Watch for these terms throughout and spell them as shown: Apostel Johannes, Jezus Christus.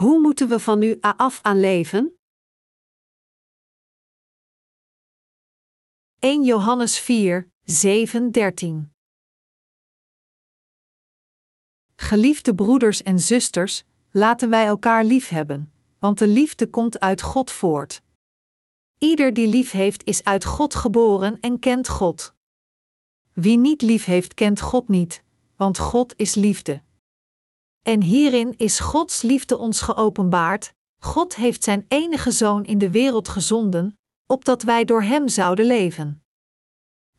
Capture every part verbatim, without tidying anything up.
Hoe moeten we van nu af aan leven? Eerste Johannes vier, zeven tot dertien. Geliefde broeders en zusters, laten wij elkaar liefhebben, want de liefde komt uit God voort. Ieder die lief heeft is uit God geboren en kent God. Wie niet lief heeft kent God niet, want God is liefde. En hierin is Gods liefde ons geopenbaard. God heeft zijn enige Zoon in de wereld gezonden, opdat wij door hem zouden leven.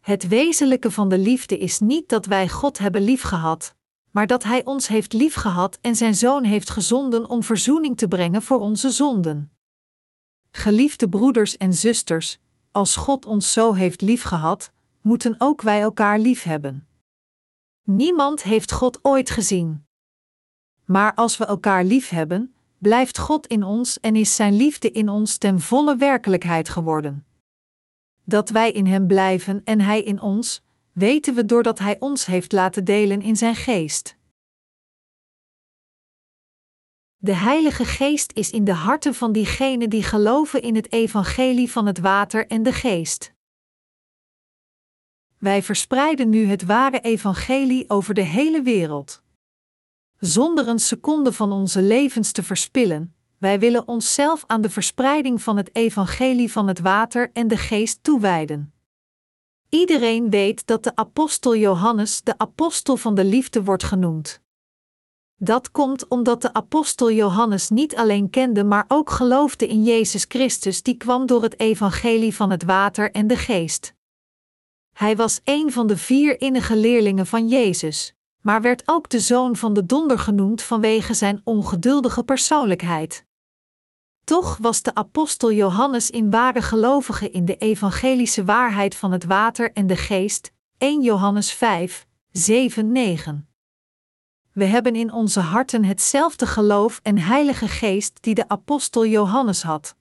Het wezenlijke van de liefde is niet dat wij God hebben liefgehad, maar dat hij ons heeft liefgehad en zijn Zoon heeft gezonden om verzoening te brengen voor onze zonden. Geliefde broeders en zusters, als God ons zo heeft liefgehad, moeten ook wij elkaar liefhebben. Niemand heeft God ooit gezien. Maar als we elkaar liefhebben, blijft God in ons en is zijn liefde in ons ten volle werkelijkheid geworden. Dat wij in hem blijven en hij in ons, weten we doordat hij ons heeft laten delen in zijn geest. De Heilige Geest is in de harten van diegenen die geloven in het evangelie van het water en de geest. Wij verspreiden nu het ware evangelie over de hele wereld. Zonder een seconde van onze levens te verspillen, wij willen onszelf aan de verspreiding van het evangelie van het water en de geest toewijden. Iedereen weet dat de apostel Johannes de apostel van de liefde wordt genoemd. Dat komt omdat de apostel Johannes niet alleen kende, maar ook geloofde in Jezus Christus, die kwam door het evangelie van het water en de geest. Hij was een van de vier innige leerlingen van Jezus, maar werd ook de zoon van de donder genoemd vanwege zijn ongeduldige persoonlijkheid. Toch was de apostel Johannes in ware gelovige in de evangelische waarheid van het water en de geest, Eerste Johannes vijf, zeven tot negen. We hebben in onze harten hetzelfde geloof en Heilige Geest die de apostel Johannes had.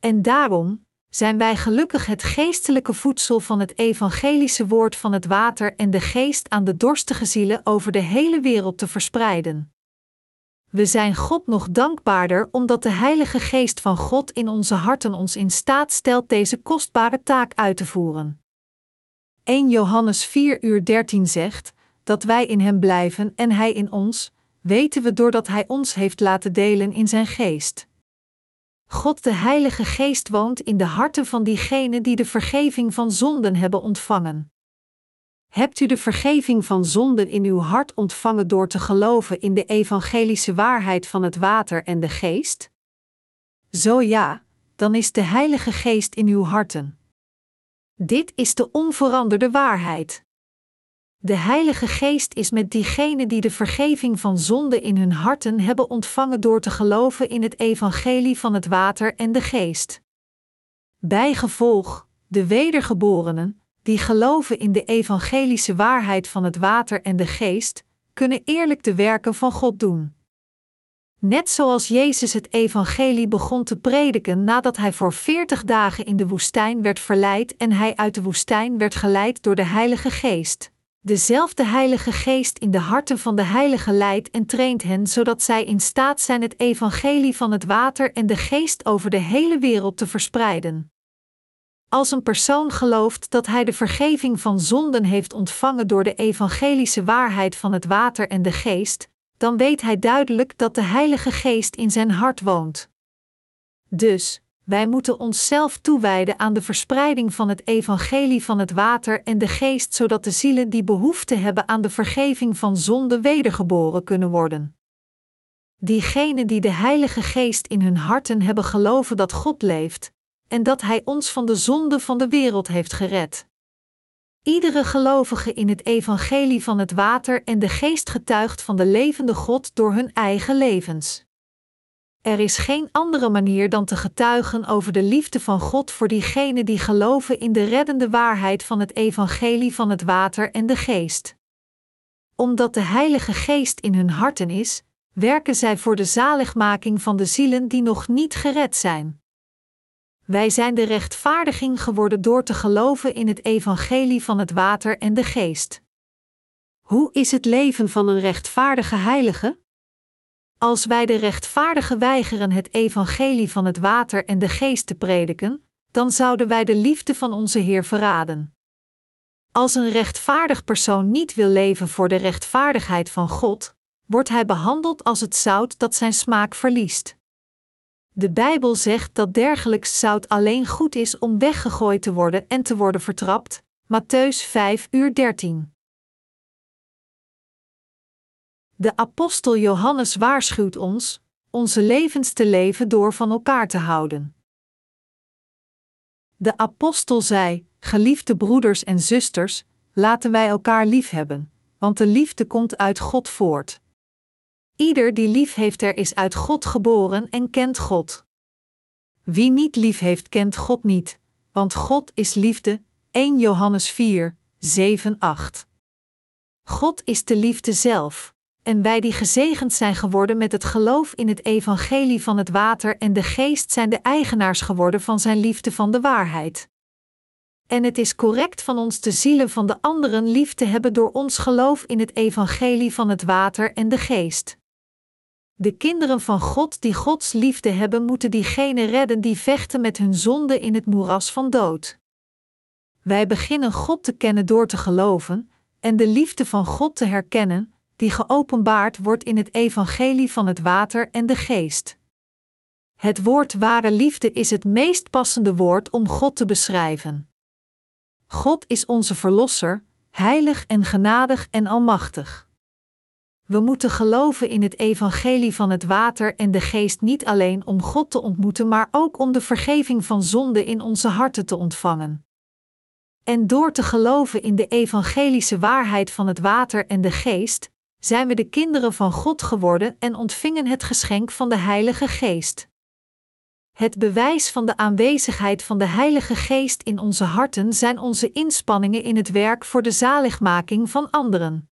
En daarom zijn wij gelukkig het geestelijke voedsel van het evangelische woord van het water en de geest aan de dorstige zielen over de hele wereld te verspreiden. We zijn God nog dankbaarder omdat de Heilige Geest van God in onze harten ons in staat stelt deze kostbare taak uit te voeren. Eerste Johannes vier, dertien zegt dat wij in hem blijven en hij in ons, weten we doordat hij ons heeft laten delen in zijn geest. God de Heilige Geest woont in de harten van diegenen die de vergeving van zonden hebben ontvangen. Hebt u de vergeving van zonden in uw hart ontvangen door te geloven in de evangelische waarheid van het water en de geest? Zo ja, dan is de Heilige Geest in uw harten. Dit is de onveranderde waarheid. De Heilige Geest is met diegenen die de vergeving van zonden in hun harten hebben ontvangen door te geloven in het evangelie van het water en de geest. Bijgevolg, de wedergeborenen, die geloven in de evangelische waarheid van het water en de geest, kunnen eerlijk de werken van God doen. Net zoals Jezus het evangelie begon te prediken nadat hij voor veertig dagen in de woestijn werd verleid en hij uit de woestijn werd geleid door de Heilige Geest. Dezelfde Heilige Geest in de harten van de heiligen leidt en traint hen, zodat zij in staat zijn het evangelie van het water en de geest over de hele wereld te verspreiden. Als een persoon gelooft dat hij de vergeving van zonden heeft ontvangen door de evangelische waarheid van het water en de geest, dan weet hij duidelijk dat de Heilige Geest in zijn hart woont. Dus, wij moeten onszelf toewijden aan de verspreiding van het evangelie van het water en de geest, zodat de zielen die behoefte hebben aan de vergeving van zonde wedergeboren kunnen worden. Diegenen die de Heilige Geest in hun harten hebben geloven dat God leeft, en dat Hij ons van de zonde van de wereld heeft gered. Iedere gelovige in het evangelie van het water en de geest getuigt van de levende God door hun eigen levens. Er is geen andere manier dan te getuigen over de liefde van God voor diegenen die geloven in de reddende waarheid van het evangelie van het water en de geest. Omdat de Heilige Geest in hun harten is, werken zij voor de zaligmaking van de zielen die nog niet gered zijn. Wij zijn de rechtvaardiging geworden door te geloven in het evangelie van het water en de geest. Hoe is het leven van een rechtvaardige heilige? Als wij de rechtvaardigen weigeren het evangelie van het water en de geest te prediken, dan zouden wij de liefde van onze Heer verraden. Als een rechtvaardig persoon niet wil leven voor de rechtvaardigheid van God, wordt hij behandeld als het zout dat zijn smaak verliest. De Bijbel zegt dat dergelijk zout alleen goed is om weggegooid te worden en te worden vertrapt, Mattheüs vijf uur dertien. De apostel Johannes waarschuwt ons, onze levens te leven door van elkaar te houden. De apostel zei, geliefde broeders en zusters, laten wij elkaar liefhebben, want de liefde komt uit God voort. Ieder die lief heeft er is uit God geboren en kent God. Wie niet lief heeft kent God niet, want God is liefde, Eerste Johannes vier, zeven tot acht. God is de liefde zelf, en wij die gezegend zijn geworden met het geloof in het evangelie van het water en de geest zijn de eigenaars geworden van zijn liefde van de waarheid. En het is correct van ons de zielen van de anderen lief te hebben door ons geloof in het evangelie van het water en de geest. De kinderen van God die Gods liefde hebben moeten diegenen redden die vechten met hun zonde in het moeras van dood. Wij beginnen God te kennen door te geloven en de liefde van God te herkennen, die geopenbaard wordt in het evangelie van het water en de geest. Het woord ware liefde is het meest passende woord om God te beschrijven. God is onze verlosser, heilig en genadig en almachtig. We moeten geloven in het evangelie van het water en de geest niet alleen om God te ontmoeten, maar ook om de vergeving van zonden in onze harten te ontvangen. En door te geloven in de evangelische waarheid van het water en de geest, zijn we de kinderen van God geworden en ontvingen het geschenk van de Heilige Geest. Het bewijs van de aanwezigheid van de Heilige Geest in onze harten zijn onze inspanningen in het werk voor de zaligmaking van anderen.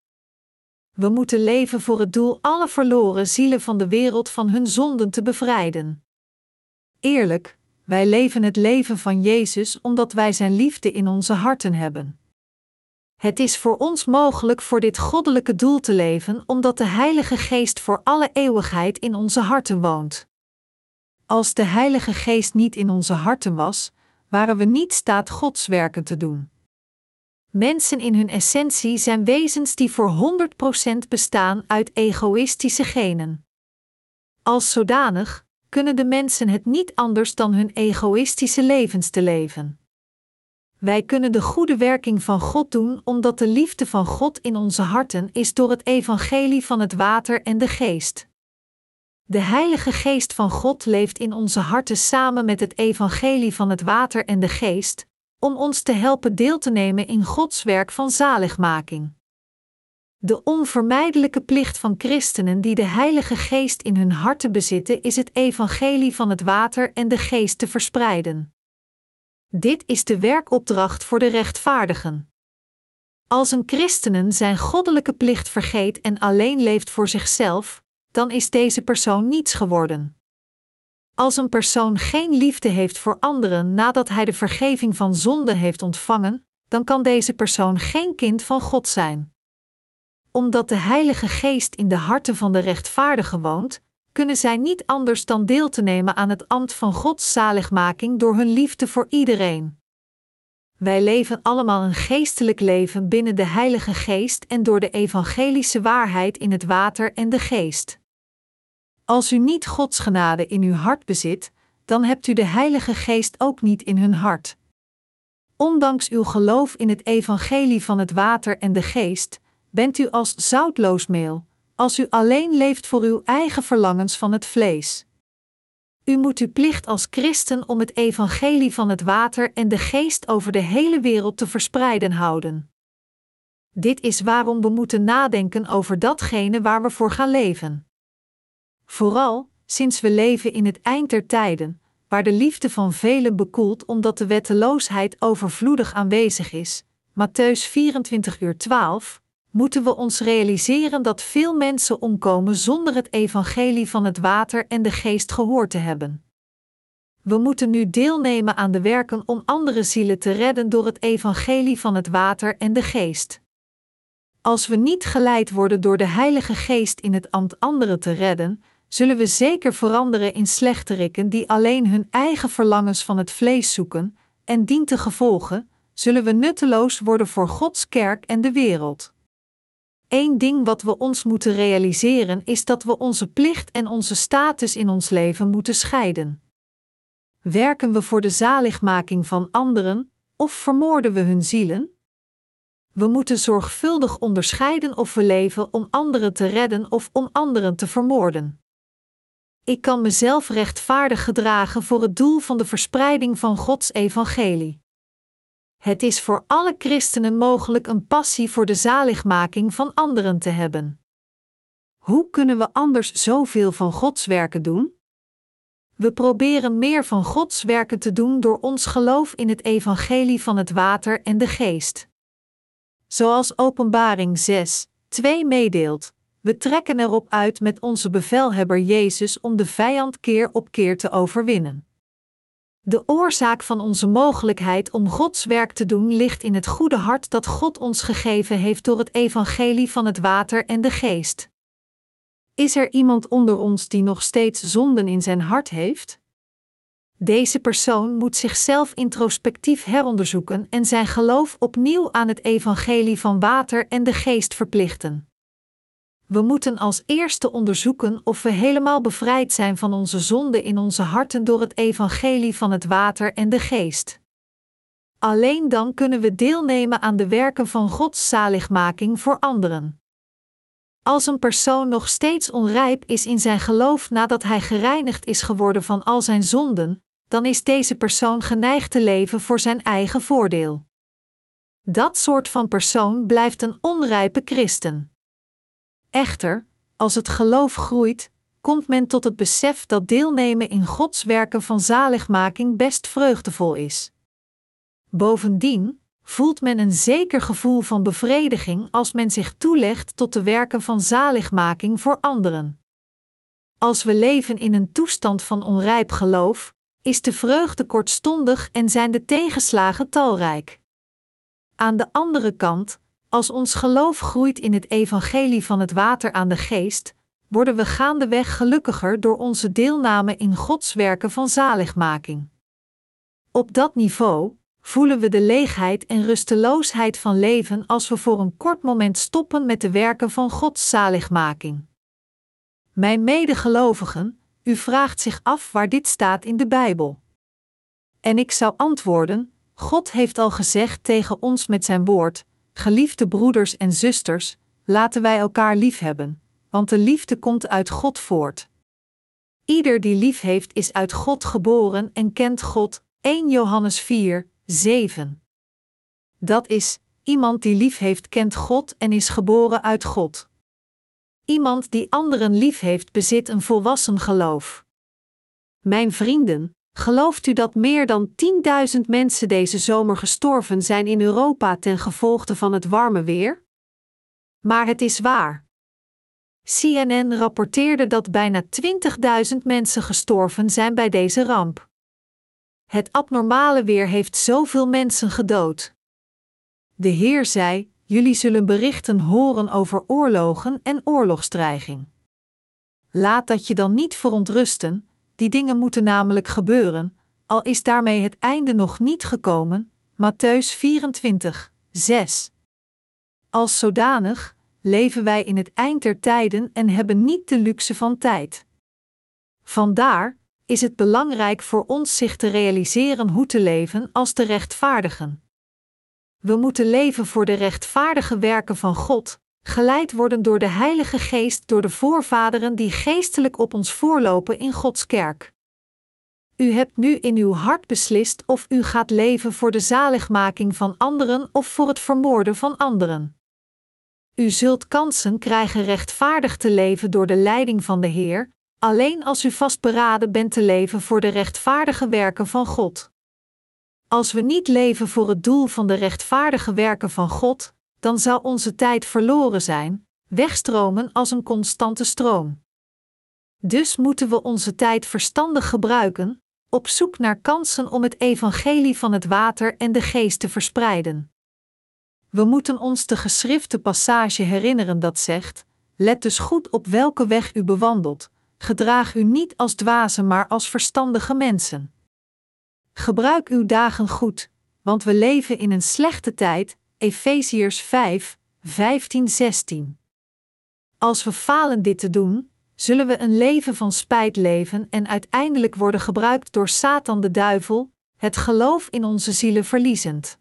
We moeten leven voor het doel alle verloren zielen van de wereld van hun zonden te bevrijden. Eerlijk, wij leven het leven van Jezus omdat wij zijn liefde in onze harten hebben. Het is voor ons mogelijk voor dit goddelijke doel te leven omdat de Heilige Geest voor alle eeuwigheid in onze harten woont. Als de Heilige Geest niet in onze harten was, waren we niet staat Gods werken te doen. Mensen in hun essentie zijn wezens die voor honderd procent bestaan uit egoïstische genen. Als zodanig kunnen de mensen het niet anders dan hun egoïstische levens te leven. Wij kunnen de goede werking van God doen omdat de liefde van God in onze harten is door het evangelie van het water en de geest. De Heilige Geest van God leeft in onze harten samen met het evangelie van het water en de geest, om ons te helpen deel te nemen in Gods werk van zaligmaking. De onvermijdelijke plicht van christenen die de Heilige Geest in hun harten bezitten is het evangelie van het water en de geest te verspreiden. Dit is de werkopdracht voor de rechtvaardigen. Als een christenen zijn goddelijke plicht vergeet en alleen leeft voor zichzelf, dan is deze persoon niets geworden. Als een persoon geen liefde heeft voor anderen nadat hij de vergeving van zonde heeft ontvangen, dan kan deze persoon geen kind van God zijn. Omdat de Heilige Geest in de harten van de rechtvaardigen woont, kunnen zij niet anders dan deel te nemen aan het ambt van Gods zaligmaking door hun liefde voor iedereen. Wij leven allemaal een geestelijk leven binnen de Heilige Geest en door de evangelische waarheid in het water en de geest. Als u niet Gods genade in uw hart bezit, dan hebt u de Heilige Geest ook niet in hun hart. Ondanks uw geloof in het evangelie van het water en de geest, bent u als zoutloos meel, als u alleen leeft voor uw eigen verlangens van het vlees. U moet uw plicht als christen om het evangelie van het water en de geest over de hele wereld te verspreiden houden. Dit is waarom we moeten nadenken over datgene waar we voor gaan leven. Vooral, sinds we leven in het eind der tijden, waar de liefde van velen bekoelt omdat de wetteloosheid overvloedig aanwezig is, Mattheüs vierentwintig uur twaalf, moeten we ons realiseren dat veel mensen omkomen zonder het evangelie van het water en de geest gehoord te hebben. We moeten nu deelnemen aan de werken om andere zielen te redden door het evangelie van het water en de geest. Als we niet geleid worden door de Heilige Geest in het ambt anderen te redden, zullen we zeker veranderen in slechteriken die alleen hun eigen verlangens van het vlees zoeken, en dientengevolge zullen we nutteloos worden voor Gods kerk en de wereld. Eén ding wat we ons moeten realiseren is dat we onze plicht en onze status in ons leven moeten scheiden. Werken we voor de zaligmaking van anderen, of vermoorden we hun zielen? We moeten zorgvuldig onderscheiden of we leven om anderen te redden of om anderen te vermoorden. Ik kan mezelf rechtvaardig gedragen voor het doel van de verspreiding van Gods evangelie. Het is voor alle christenen mogelijk een passie voor de zaligmaking van anderen te hebben. Hoe kunnen we anders zoveel van Gods werken doen? We proberen meer van Gods werken te doen door ons geloof in het evangelie van het water en de geest. Zoals Openbaring zes, twee meedeelt, we trekken erop uit met onze bevelhebber Jezus om de vijand keer op keer te overwinnen. De oorzaak van onze mogelijkheid om Gods werk te doen ligt in het goede hart dat God ons gegeven heeft door het evangelie van het water en de geest. Is er iemand onder ons die nog steeds zonden in zijn hart heeft? Deze persoon moet zichzelf introspectief heronderzoeken en zijn geloof opnieuw aan het evangelie van water en de geest verplichten. We moeten als eerste onderzoeken of we helemaal bevrijd zijn van onze zonden in onze harten door het evangelie van het water en de geest. Alleen dan kunnen we deelnemen aan de werken van Gods zaligmaking voor anderen. Als een persoon nog steeds onrijp is in zijn geloof nadat hij gereinigd is geworden van al zijn zonden, dan is deze persoon geneigd te leven voor zijn eigen voordeel. Dat soort van persoon blijft een onrijpe christen. Echter, als het geloof groeit, komt men tot het besef dat deelnemen in Gods werken van zaligmaking best vreugdevol is. Bovendien voelt men een zeker gevoel van bevrediging als men zich toelegt tot de werken van zaligmaking voor anderen. Als we leven in een toestand van onrijp geloof, is de vreugde kortstondig en zijn de tegenslagen talrijk. Aan de andere kant, als ons geloof groeit in het evangelie van het water aan de geest, worden we gaandeweg gelukkiger door onze deelname in Gods werken van zaligmaking. Op dat niveau voelen we de leegheid en rusteloosheid van leven als we voor een kort moment stoppen met de werken van Gods zaligmaking. Mijn medegelovigen, u vraagt zich af waar dit staat in de Bijbel. En ik zou antwoorden: God heeft al gezegd tegen ons met zijn woord: geliefde broeders en zusters, laten wij elkaar liefhebben, want de liefde komt uit God voort. Ieder die lief heeft is uit God geboren en kent God, eerste Johannes vier, zeven. Dat is, iemand die lief heeft kent God en is geboren uit God. Iemand die anderen lief heeft bezit een volwassen geloof. Mijn vrienden, gelooft u dat meer dan tienduizend mensen deze zomer gestorven zijn in Europa ten gevolge van het warme weer? Maar het is waar. C N N rapporteerde dat bijna twintigduizend mensen gestorven zijn bij deze ramp. Het abnormale weer heeft zoveel mensen gedood. De Heer zei: jullie zullen berichten horen over oorlogen en oorlogsdreiging. Laat dat je dan niet verontrusten, die dingen moeten namelijk gebeuren, al is daarmee het einde nog niet gekomen, Mattheüs vierentwintig, zes. Als zodanig leven wij in het eind der tijden en hebben niet de luxe van tijd. Vandaar is het belangrijk voor ons zich te realiseren hoe te leven als de rechtvaardigen. We moeten leven voor de rechtvaardige werken van God, geleid worden door de Heilige Geest door de voorvaderen die geestelijk op ons voorlopen in Gods kerk. U hebt nu in uw hart beslist of u gaat leven voor de zaligmaking van anderen of voor het vermoorden van anderen. U zult kansen krijgen rechtvaardig te leven door de leiding van de Heer, alleen als u vastberaden bent te leven voor de rechtvaardige werken van God. Als we niet leven voor het doel van de rechtvaardige werken van God, dan zou onze tijd verloren zijn, wegstromen als een constante stroom. Dus moeten we onze tijd verstandig gebruiken, op zoek naar kansen om het evangelie van het water en de geest te verspreiden. We moeten ons de geschrifte passage herinneren dat zegt: let dus goed op welke weg u bewandelt, gedraag u niet als dwazen, maar als verstandige mensen. Gebruik uw dagen goed, want we leven in een slechte tijd, Efeziërs vijf, vijftien zestien. Als we falen dit te doen, zullen we een leven van spijt leven en uiteindelijk worden gebruikt door Satan de duivel, het geloof in onze zielen verliezend.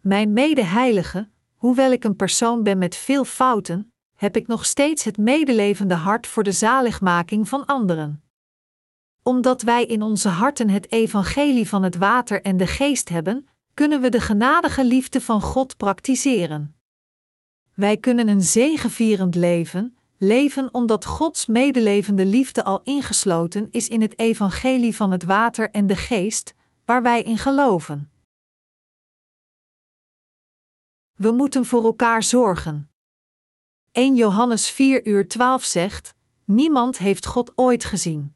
Mijn medeheilige, hoewel ik een persoon ben met veel fouten, heb ik nog steeds het medelevende hart voor de zaligmaking van anderen. Omdat wij in onze harten het evangelie van het water en de geest hebben, kunnen we de genadige liefde van God praktiseren. Wij kunnen een zegevierend leven, leven omdat Gods medelevende liefde al ingesloten is in het evangelie van het water en de geest, waar wij in geloven. We moeten voor elkaar zorgen. eerste Johannes vier uur twaalf zegt, niemand heeft God ooit gezien.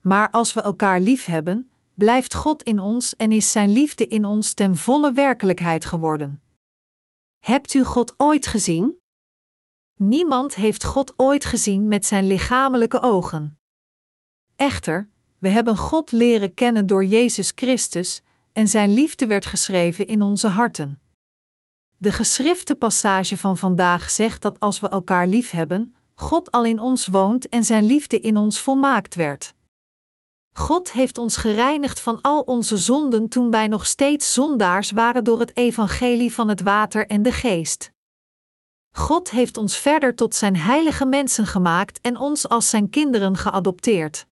Maar als we elkaar liefhebben, blijft God in ons en is zijn liefde in ons ten volle werkelijkheid geworden. Hebt u God ooit gezien? Niemand heeft God ooit gezien met zijn lichamelijke ogen. Echter, we hebben God leren kennen door Jezus Christus, en zijn liefde werd geschreven in onze harten. De geschrifte passage van vandaag zegt dat als we elkaar liefhebben, God al in ons woont en zijn liefde in ons volmaakt werd. God heeft ons gereinigd van al onze zonden toen wij nog steeds zondaars waren door het evangelie van het water en de geest. God heeft ons verder tot zijn heilige mensen gemaakt en ons als zijn kinderen geadopteerd.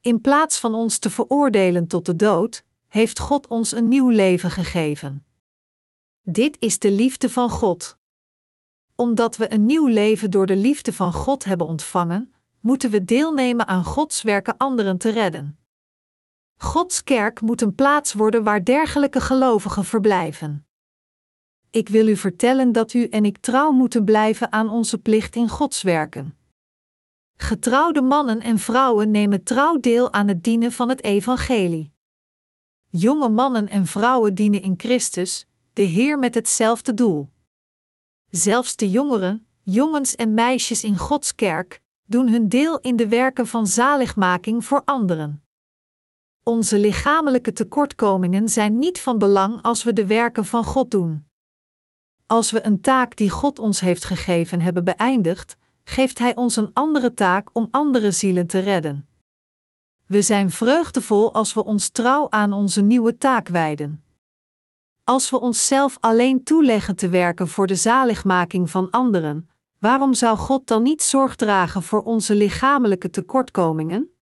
In plaats van ons te veroordelen tot de dood, heeft God ons een nieuw leven gegeven. Dit is de liefde van God. Omdat we een nieuw leven door de liefde van God hebben ontvangen, moeten we deelnemen aan Gods werken anderen te redden. Gods kerk moet een plaats worden waar dergelijke gelovigen verblijven. Ik wil u vertellen dat u en ik trouw moeten blijven aan onze plicht in Gods werken. Getrouwde mannen en vrouwen nemen trouw deel aan het dienen van het evangelie. Jonge mannen en vrouwen dienen in Christus, de Heer, met hetzelfde doel. Zelfs de jongeren, jongens en meisjes in Gods kerk, doen hun deel in de werken van zaligmaking voor anderen. Onze lichamelijke tekortkomingen zijn niet van belang als we de werken van God doen. Als we een taak die God ons heeft gegeven hebben beëindigd, geeft Hij ons een andere taak om andere zielen te redden. We zijn vreugdevol als we ons trouw aan onze nieuwe taak wijden. Als we onszelf alleen toeleggen te werken voor de zaligmaking van anderen, waarom zou God dan niet zorg dragen voor onze lichamelijke tekortkomingen?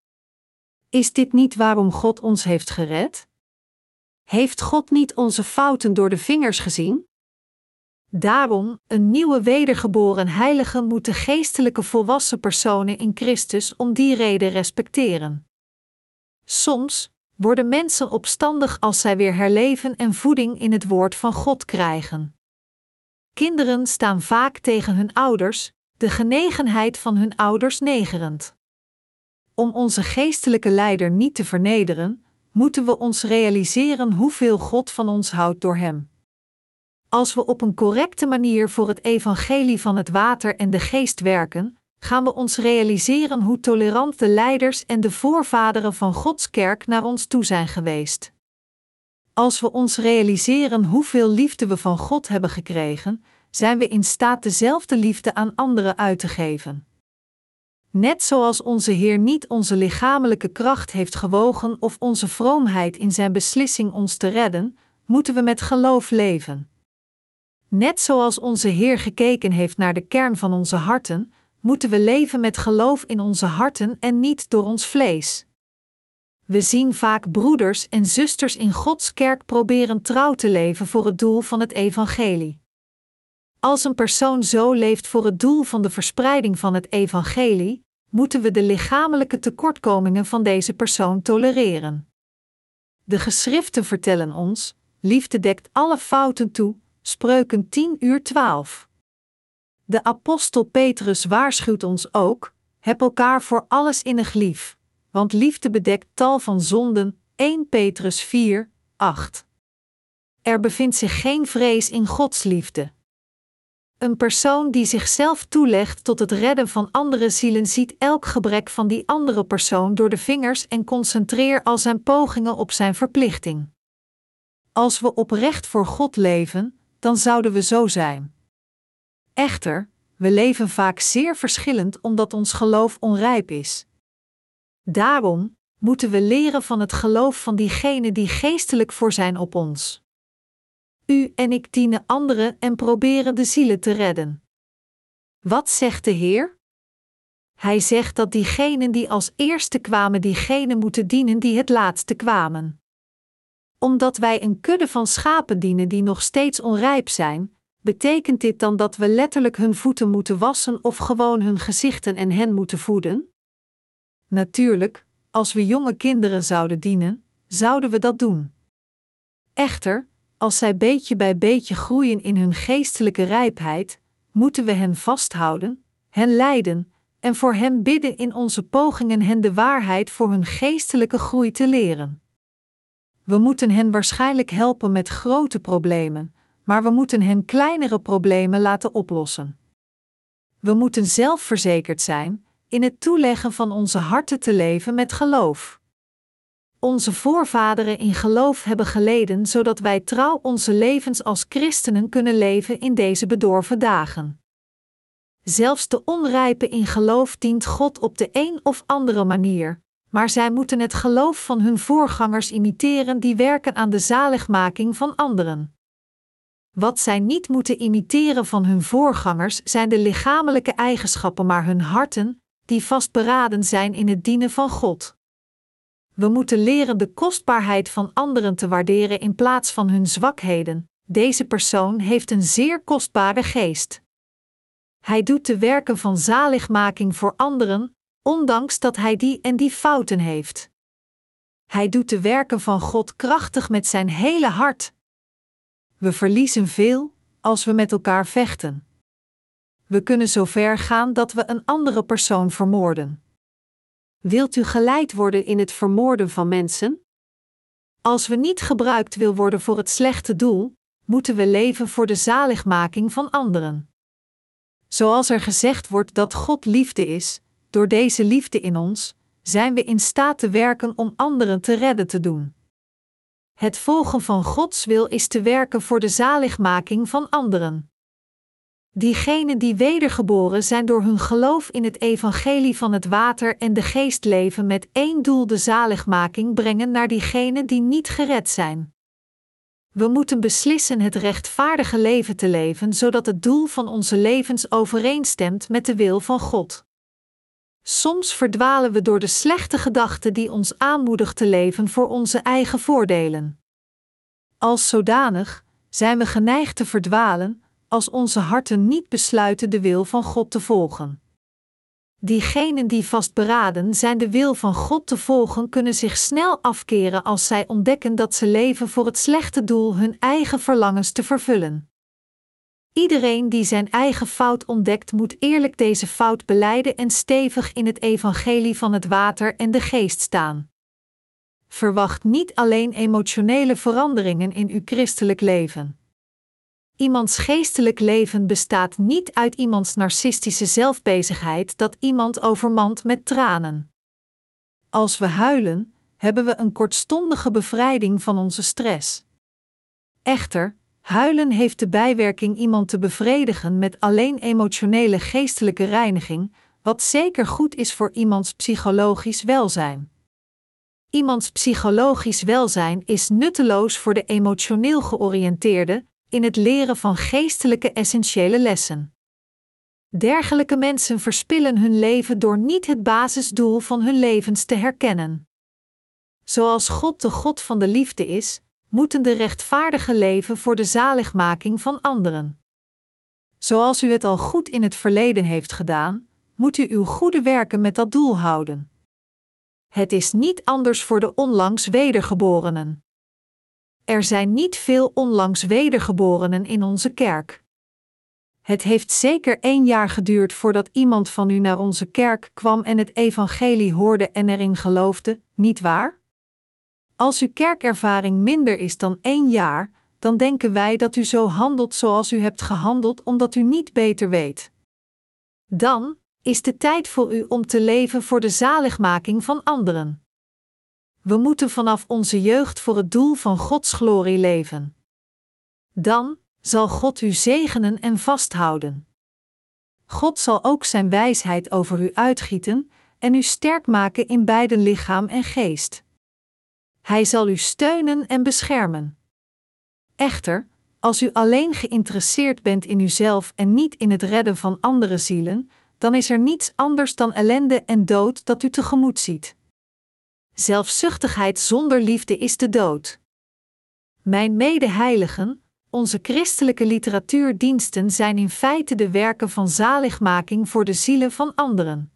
Is dit niet waarom God ons heeft gered? Heeft God niet onze fouten door de vingers gezien? Daarom, een nieuwe wedergeboren heilige moet de geestelijke volwassen personen in Christus om die reden respecteren. Soms worden mensen opstandig als zij weer herleven en voeding in het woord van God krijgen. Kinderen staan vaak tegen hun ouders, de genegenheid van hun ouders negerend. Om onze geestelijke leider niet te vernederen, moeten we ons realiseren hoeveel God van ons houdt door hem. Als we op een correcte manier voor het evangelie van het water en de geest werken, gaan we ons realiseren hoe tolerant de leiders en de voorvaderen van Gods kerk naar ons toe zijn geweest. Als we ons realiseren hoeveel liefde we van God hebben gekregen, zijn we in staat dezelfde liefde aan anderen uit te geven. Net zoals onze Heer niet onze lichamelijke kracht heeft gewogen of onze vroomheid in zijn beslissing ons te redden, moeten we met geloof leven. Net zoals onze Heer gekeken heeft naar de kern van onze harten, moeten we leven met geloof in onze harten en niet door ons vlees. We zien vaak broeders en zusters in Gods kerk proberen trouw te leven voor het doel van het evangelie. Als een persoon zo leeft voor het doel van de verspreiding van het evangelie, moeten we de lichamelijke tekortkomingen van deze persoon tolereren. De geschriften vertellen ons, liefde dekt alle fouten toe, Spreuken tien uur twaalf. De apostel Petrus waarschuwt ons ook, heb elkaar voor alles innig lief, want liefde bedekt tal van zonden, eerste Petrus vier, acht. Er bevindt zich geen vrees in Gods liefde. Een persoon die zichzelf toelegt tot het redden van andere zielen ziet elk gebrek van die andere persoon door de vingers en concentreert al zijn pogingen op zijn verplichting. Als we oprecht voor God leven, dan zouden we zo zijn. Echter, we leven vaak zeer verschillend omdat ons geloof onrijp is. Daarom moeten we leren van het geloof van diegenen die geestelijk voor zijn op ons. U en ik dienen anderen en proberen de zielen te redden. Wat zegt de Heer? Hij zegt dat diegenen die als eerste kwamen, diegenen moeten dienen die het laatste kwamen. Omdat wij een kudde van schapen dienen die nog steeds onrijp zijn, betekent dit dan dat we letterlijk hun voeten moeten wassen of gewoon hun gezichten en hen moeten voeden? Natuurlijk, als we jonge kinderen zouden dienen, zouden we dat doen. Echter, als zij beetje bij beetje groeien in hun geestelijke rijpheid, moeten we hen vasthouden, hen leiden en voor hen bidden in onze pogingen hen de waarheid voor hun geestelijke groei te leren. We moeten hen waarschijnlijk helpen met grote problemen, maar we moeten hen kleinere problemen laten oplossen. We moeten zelfverzekerd zijn in het toeleggen van onze harten te leven met geloof. Onze voorvaderen in geloof hebben geleden, zodat wij trouw onze levens als christenen kunnen leven in deze bedorven dagen. Zelfs de onrijpe in geloof dient God op de een of andere manier, maar zij moeten het geloof van hun voorgangers imiteren die werken aan de zaligmaking van anderen. Wat zij niet moeten imiteren van hun voorgangers zijn de lichamelijke eigenschappen, maar hun harten, die vastberaden zijn in het dienen van God. We moeten leren de kostbaarheid van anderen te waarderen in plaats van hun zwakheden. Deze persoon heeft een zeer kostbare geest. Hij doet de werken van zaligmaking voor anderen, ondanks dat hij die en die fouten heeft. Hij doet de werken van God krachtig met zijn hele hart. We verliezen veel als we met elkaar vechten. We kunnen zo ver gaan dat we een andere persoon vermoorden. Wilt u geleid worden in het vermoorden van mensen? Als we niet gebruikt wil worden voor het slechte doel, moeten we leven voor de zaligmaking van anderen. Zoals er gezegd wordt dat God liefde is, door deze liefde in ons, zijn we in staat te werken om anderen te redden te doen. Het volgen van Gods wil is te werken voor de zaligmaking van anderen. Diegenen die wedergeboren zijn door hun geloof in het evangelie van het water en de geest leven met één doel: de zaligmaking brengen naar diegenen die niet gered zijn. We moeten beslissen het rechtvaardige leven te leven, zodat het doel van onze levens overeenstemt met de wil van God. Soms verdwalen we door de slechte gedachten die ons aanmoedigen te leven voor onze eigen voordelen. Als zodanig zijn we geneigd te verdwalen, als onze harten niet besluiten de wil van God te volgen. Diegenen die vastberaden zijn de wil van God te volgen, kunnen zich snel afkeren als zij ontdekken dat ze leven voor het slechte doel hun eigen verlangens te vervullen. Iedereen die zijn eigen fout ontdekt, moet eerlijk deze fout belijden en stevig in het evangelie van het water en de geest staan. Verwacht niet alleen emotionele veranderingen in uw christelijk leven. Iemands geestelijk leven bestaat niet uit iemands narcistische zelfbezigheid dat iemand overmand met tranen. Als we huilen, hebben we een kortstondige bevrijding van onze stress. Echter, huilen heeft de bijwerking iemand te bevredigen met alleen emotionele geestelijke reiniging, wat zeker goed is voor iemands psychologisch welzijn. Iemands psychologisch welzijn is nutteloos voor de emotioneel georiënteerde, in het leren van geestelijke essentiële lessen. Dergelijke mensen verspillen hun leven door niet het basisdoel van hun levens te herkennen. Zoals God de God van de liefde is, moeten de rechtvaardigen leven voor de zaligmaking van anderen. Zoals u het al goed in het verleden heeft gedaan, moet u uw goede werken met dat doel houden. Het is niet anders voor de onlangs wedergeborenen. Er zijn niet veel onlangs wedergeborenen in onze kerk. Het heeft zeker één jaar geduurd voordat iemand van u naar onze kerk kwam en het evangelie hoorde en erin geloofde, niet waar? Als uw kerkervaring minder is dan één jaar, dan denken wij dat u zo handelt zoals u hebt gehandeld omdat u niet beter weet. Dan is de tijd voor u om te leven voor de zaligmaking van anderen. We moeten vanaf onze jeugd voor het doel van Gods glorie leven. Dan zal God u zegenen en vasthouden. God zal ook zijn wijsheid over u uitgieten en u sterk maken in beide lichaam en geest. Hij zal u steunen en beschermen. Echter, als u alleen geïnteresseerd bent in uzelf en niet in het redden van andere zielen, dan is er niets anders dan ellende en dood dat u tegemoet ziet. Zelfzuchtigheid zonder liefde is de dood. Mijn medeheiligen, onze christelijke literatuurdiensten zijn in feite de werken van zaligmaking voor de zielen van anderen.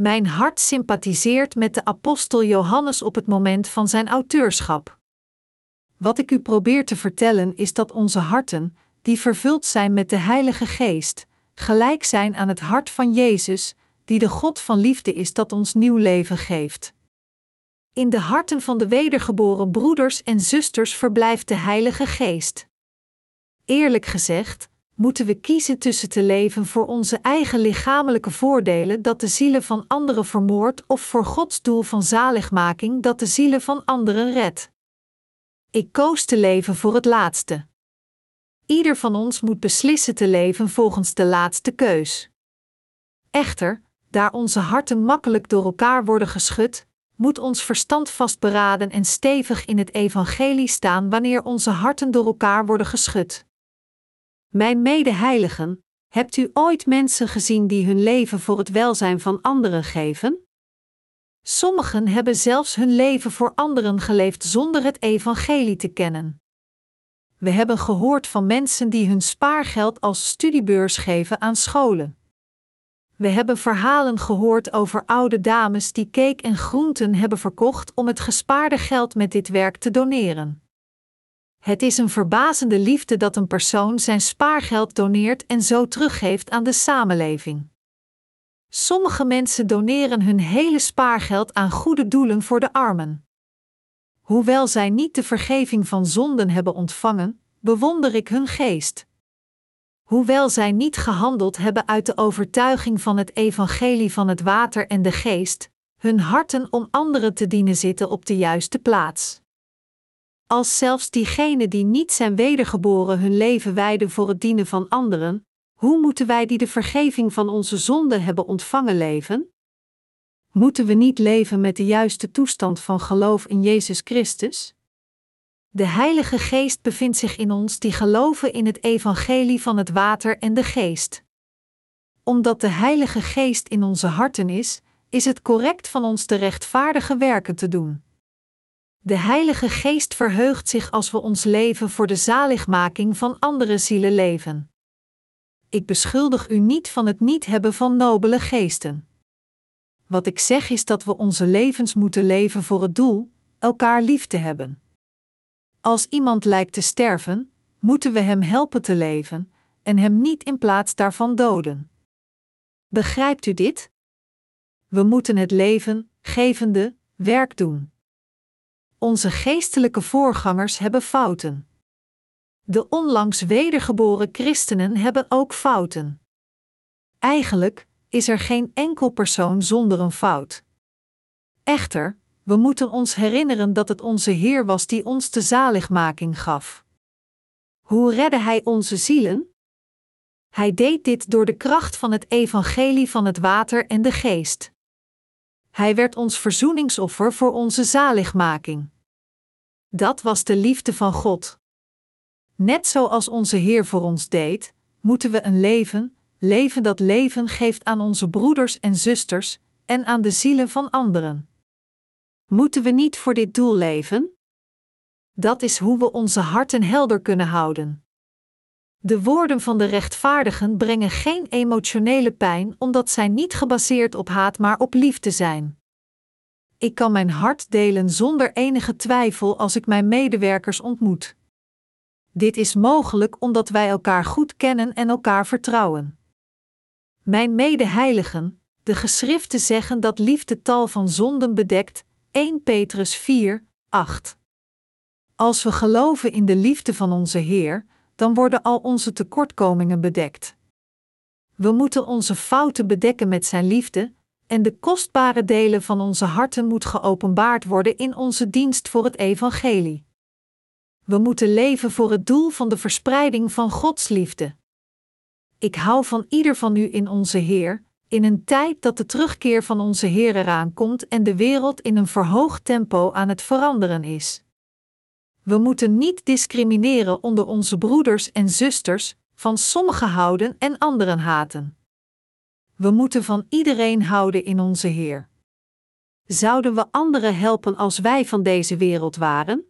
Mijn hart sympathiseert met de apostel Johannes op het moment van zijn auteurschap. Wat ik u probeer te vertellen is dat onze harten, die vervuld zijn met de Heilige Geest, gelijk zijn aan het hart van Jezus, die de God van liefde is dat ons nieuw leven geeft. In de harten van de wedergeboren broeders en zusters verblijft de Heilige Geest. Eerlijk gezegd, moeten we kiezen tussen te leven voor onze eigen lichamelijke voordelen dat de zielen van anderen vermoordt of voor Gods doel van zaligmaking dat de zielen van anderen redt. Ik koos te leven voor het laatste. Ieder van ons moet beslissen te leven volgens de laatste keus. Echter, daar onze harten makkelijk door elkaar worden geschud, moet ons verstand vastberaden en stevig in het evangelie staan wanneer onze harten door elkaar worden geschud. Mijn medeheiligen, hebt u ooit mensen gezien die hun leven voor het welzijn van anderen geven? Sommigen hebben zelfs hun leven voor anderen geleefd zonder het evangelie te kennen. We hebben gehoord van mensen die hun spaargeld als studiebeurs geven aan scholen. We hebben verhalen gehoord over oude dames die cake en groenten hebben verkocht om het gespaarde geld met dit werk te doneren. Het is een verbazende liefde dat een persoon zijn spaargeld doneert en zo teruggeeft aan de samenleving. Sommige mensen doneren hun hele spaargeld aan goede doelen voor de armen. Hoewel zij niet de vergeving van zonden hebben ontvangen, bewonder ik hun geest. Hoewel zij niet gehandeld hebben uit de overtuiging van het evangelie van het water en de geest, hun harten om anderen te dienen zitten op de juiste plaats. Als zelfs diegenen die niet zijn wedergeboren hun leven wijden voor het dienen van anderen, hoe moeten wij die de vergeving van onze zonden hebben ontvangen leven? Moeten we niet leven met de juiste toestand van geloof in Jezus Christus? De Heilige Geest bevindt zich in ons die geloven in het evangelie van het water en de geest. Omdat de Heilige Geest in onze harten is, is het correct van ons de rechtvaardige werken te doen. De Heilige Geest verheugt zich als we ons leven voor de zaligmaking van andere zielen leven. Ik beschuldig u niet van het niet hebben van nobele geesten. Wat ik zeg is dat we onze levens moeten leven voor het doel, elkaar lief te hebben. Als iemand lijkt te sterven, moeten we hem helpen te leven en hem niet in plaats daarvan doden. Begrijpt u dit? We moeten het leven, gevende, werk doen. Onze geestelijke voorgangers hebben fouten. De onlangs wedergeboren christenen hebben ook fouten. Eigenlijk is er geen enkel persoon zonder een fout. Echter, we moeten ons herinneren dat het onze Heer was die ons de zaligmaking gaf. Hoe redde Hij onze zielen? Hij deed dit door de kracht van het evangelie van het water en de geest. Hij werd ons verzoeningsoffer voor onze zaligmaking. Dat was de liefde van God. Net zoals onze Heer voor ons deed, moeten we een leven, leven dat leven geeft aan onze broeders en zusters en aan de zielen van anderen. Moeten we niet voor dit doel leven? Dat is hoe we onze harten helder kunnen houden. De woorden van de rechtvaardigen brengen geen emotionele pijn omdat zij niet gebaseerd op haat maar op liefde zijn. Ik kan mijn hart delen zonder enige twijfel als ik mijn medewerkers ontmoet. Dit is mogelijk omdat wij elkaar goed kennen en elkaar vertrouwen. Mijn medeheiligen, de geschriften zeggen dat liefde tal van zonden bedekt, Eerste Petrus vier, acht. Als we geloven in de liefde van onze Heer, dan worden al onze tekortkomingen bedekt. We moeten onze fouten bedekken met zijn liefde, en de kostbare delen van onze harten moet geopenbaard worden in onze dienst voor het evangelie. We moeten leven voor het doel van de verspreiding van Gods liefde. Ik hou van ieder van u in onze Heer, in een tijd dat de terugkeer van onze Heer eraan komt en de wereld in een verhoogd tempo aan het veranderen is. We moeten niet discrimineren onder onze broeders en zusters, van sommigen houden en anderen haten. We moeten van iedereen houden in onze Heer. Zouden we anderen helpen als wij van deze wereld waren?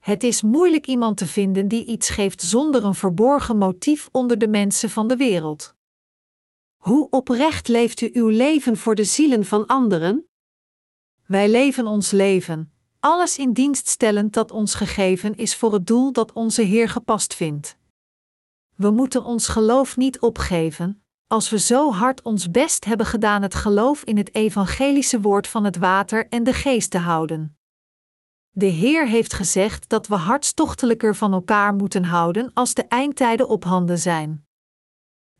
Het is moeilijk iemand te vinden die iets geeft zonder een verborgen motief onder de mensen van de wereld. Hoe oprecht leeft u uw leven voor de zielen van anderen? Wij leven ons leven, alles in dienst stellend dat ons gegeven is voor het doel dat onze Heer gepast vindt. We moeten ons geloof niet opgeven, als we zo hard ons best hebben gedaan het geloof in het evangelische woord van het water en de geest te houden. De Heer heeft gezegd dat we hartstochtelijker van elkaar moeten houden als de eindtijden ophanden zijn.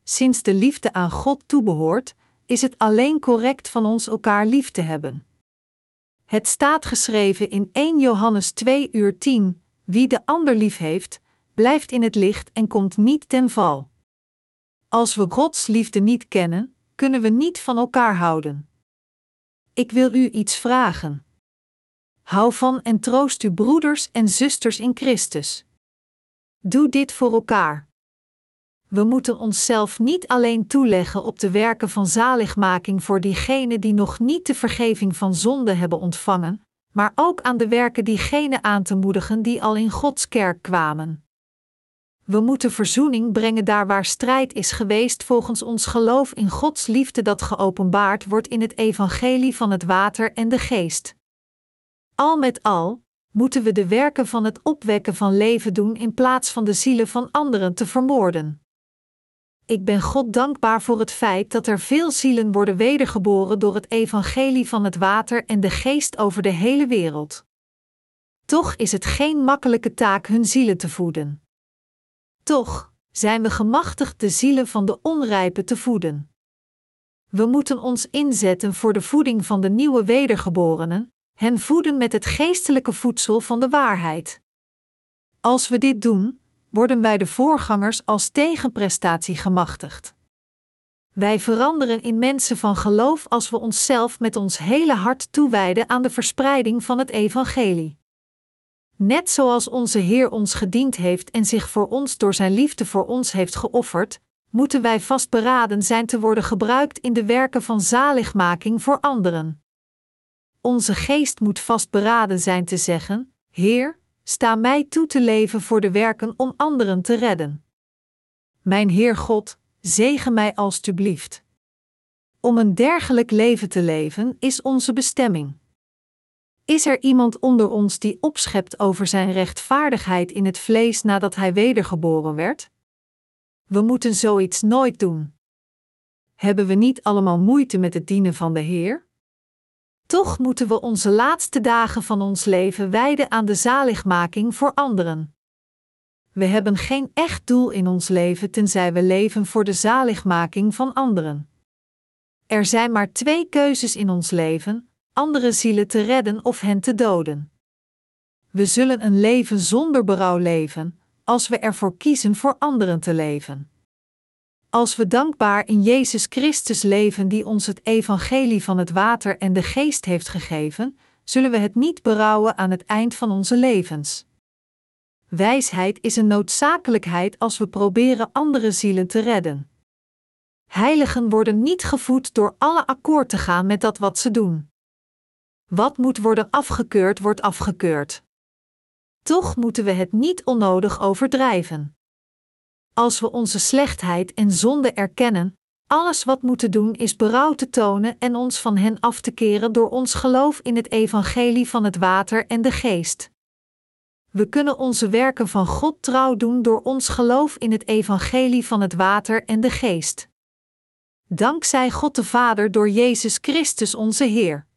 Sinds de liefde aan God toebehoort, is het alleen correct van ons elkaar lief te hebben. Het staat geschreven in Eerste Johannes twee uur tien, wie de ander lief heeft, blijft in het licht en komt niet ten val. Als we Gods liefde niet kennen, kunnen we niet van elkaar houden. Ik wil u iets vragen. Hou van en troost uw broeders en zusters in Christus. Doe dit voor elkaar. We moeten onszelf niet alleen toeleggen op de werken van zaligmaking voor diegenen die nog niet de vergeving van zonde hebben ontvangen, maar ook aan de werken diegenen aan te moedigen die al in Gods kerk kwamen. We moeten verzoening brengen daar waar strijd is geweest volgens ons geloof in Gods liefde dat geopenbaard wordt in het evangelie van het water en de geest. Al met al, moeten we de werken van het opwekken van leven doen in plaats van de zielen van anderen te vermoorden. Ik ben God dankbaar voor het feit dat er veel zielen worden wedergeboren door het evangelie van het water en de geest over de hele wereld. Toch is het geen makkelijke taak hun zielen te voeden. Toch zijn we gemachtigd de zielen van de onrijpen te voeden. We moeten ons inzetten voor de voeding van de nieuwe wedergeborenen, hen voeden met het geestelijke voedsel van de waarheid. Als we dit doen, worden wij de voorgangers als tegenprestatie gemachtigd. Wij veranderen in mensen van geloof als we onszelf met ons hele hart toewijden aan de verspreiding van het evangelie. Net zoals onze Heer ons gediend heeft en zich voor ons door zijn liefde voor ons heeft geofferd, moeten wij vastberaden zijn te worden gebruikt in de werken van zaligmaking voor anderen. Onze geest moet vastberaden zijn te zeggen, Heer, sta mij toe te leven voor de werken om anderen te redden. Mijn Heer God, zegen mij alstublieft. Om een dergelijk leven te leven is onze bestemming. Is er iemand onder ons die opschept over zijn rechtvaardigheid in het vlees nadat hij wedergeboren werd? We moeten zoiets nooit doen. Hebben we niet allemaal moeite met het dienen van de Heer? Toch moeten we onze laatste dagen van ons leven wijden aan de zaligmaking voor anderen. We hebben geen echt doel in ons leven tenzij we leven voor de zaligmaking van anderen. Er zijn maar twee keuzes in ons leven: andere zielen te redden of hen te doden. We zullen een leven zonder berouw leven, als we ervoor kiezen voor anderen te leven. Als we dankbaar in Jezus Christus leven die ons het evangelie van het water en de geest heeft gegeven, zullen we het niet berouwen aan het eind van onze levens. Wijsheid is een noodzakelijkheid als we proberen andere zielen te redden. Heiligen worden niet gevoed door alle akkoord te gaan met dat wat ze doen. Wat moet worden afgekeurd, wordt afgekeurd. Toch moeten we het niet onnodig overdrijven. Als we onze slechtheid en zonde erkennen, alles wat we moeten doen is berouw te tonen en ons van hen af te keren door ons geloof in het evangelie van het water en de geest. We kunnen onze werken van God trouw doen door ons geloof in het evangelie van het water en de geest. Dankzij God de Vader door Jezus Christus onze Heer.